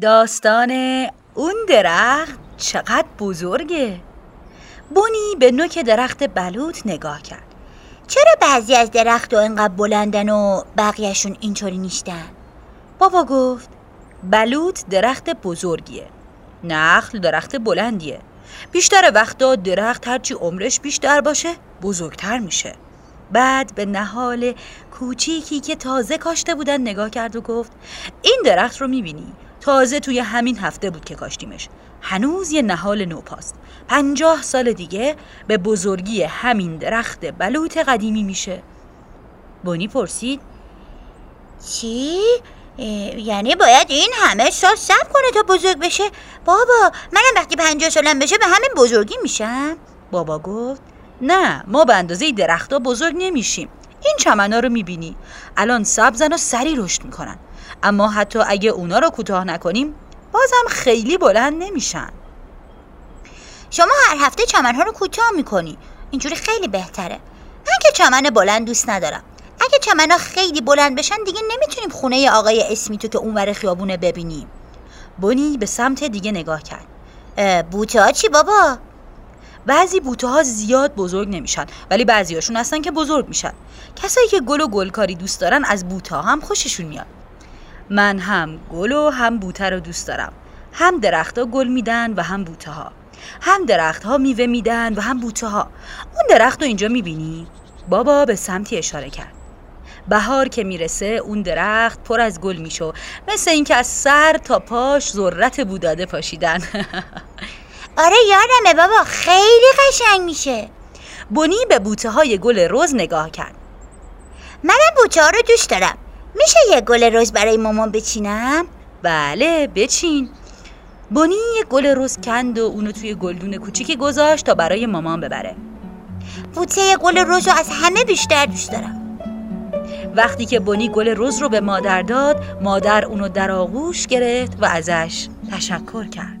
داستان اون درخت چقدر بزرگه. بونی به نوک درخت بلوط نگاه کرد. چرا بعضی از درخت‌ها اینقدر بلندن و بقیه‌شون اینطوری نیستن؟ بابا گفت بلوط درخت بزرگیه، نخل درخت بلندیه. بیشتر وقتا درخت هرچی عمرش بیشتر باشه بزرگتر میشه. بعد به نهال کوچیکی که تازه کاشته بودن نگاه کرد و گفت این درخت رو میبینی؟ تازه توی همین هفته بود که کاشتیمش. هنوز یه نهال نوپاست. 50 سال دیگه به بزرگی همین درخت بلوط قدیمی میشه. بونی پرسید چی؟ یعنی باید این همه سال صبر کنه تا بزرگ بشه؟ بابا منم وقتی 50 سالم بشه به همین بزرگی میشم؟ بابا گفت نه، ما به اندازه درختا بزرگ نمیشیم. این چمنا رو میبینی الان سبزن و سری رشد میکنن، اما حتی اگه اونا رو کوتاه نکنیم بازم خیلی بلند نمیشن. شما هر هفته چمنها رو کوتاه میکنی، اینجوری خیلی بهتره. من که چمن بلند دوست ندارم. اگه چمنها خیلی بلند بشن دیگه نمیتونیم خونه آقای اسمیتو که اونور خیابونه ببینیم. بونی به سمت دیگه نگاه کرد. بوته‌ها چی بابا؟ بعضی بوته‌ها زیاد بزرگ نمیشن، ولی بعضیاشون هستن که بزرگ میشن. کسایی که گل و گلکاری دوست دارن از بوته‌ها هم خوششون میاد. من هم گل و هم بوته رو دوست دارم. هم درخت‌ها گل میدن و هم بوته‌ها. هم درخت‌ها میوه میدن و هم بوته‌ها. اون درخت رو اینجا میبینی؟ بابا به سمتی اشاره کرد. بهار که میرسه اون درخت پر از گل میشه، مثل اینکه از سر تا پاش ذرت بو داده پاشیدن. آره یادمه بابا، خیلی قشنگ میشه. بونی به بوته‌های گل رز نگاه کرد. منم بوته‌ها رو دوست دارم. میشه یه گل رز برای مامان بچینم؟ بله بچین. بونی یه گل رز کند و اونو توی گلدون کوچیکی گذاشت تا برای مامان ببره. بوته گل رز رو از همه بیشتر دوست دارم. وقتی که بونی گل رز رو به مادر داد، مادر اونو در آغوش گرفت و ازش تشکر کرد.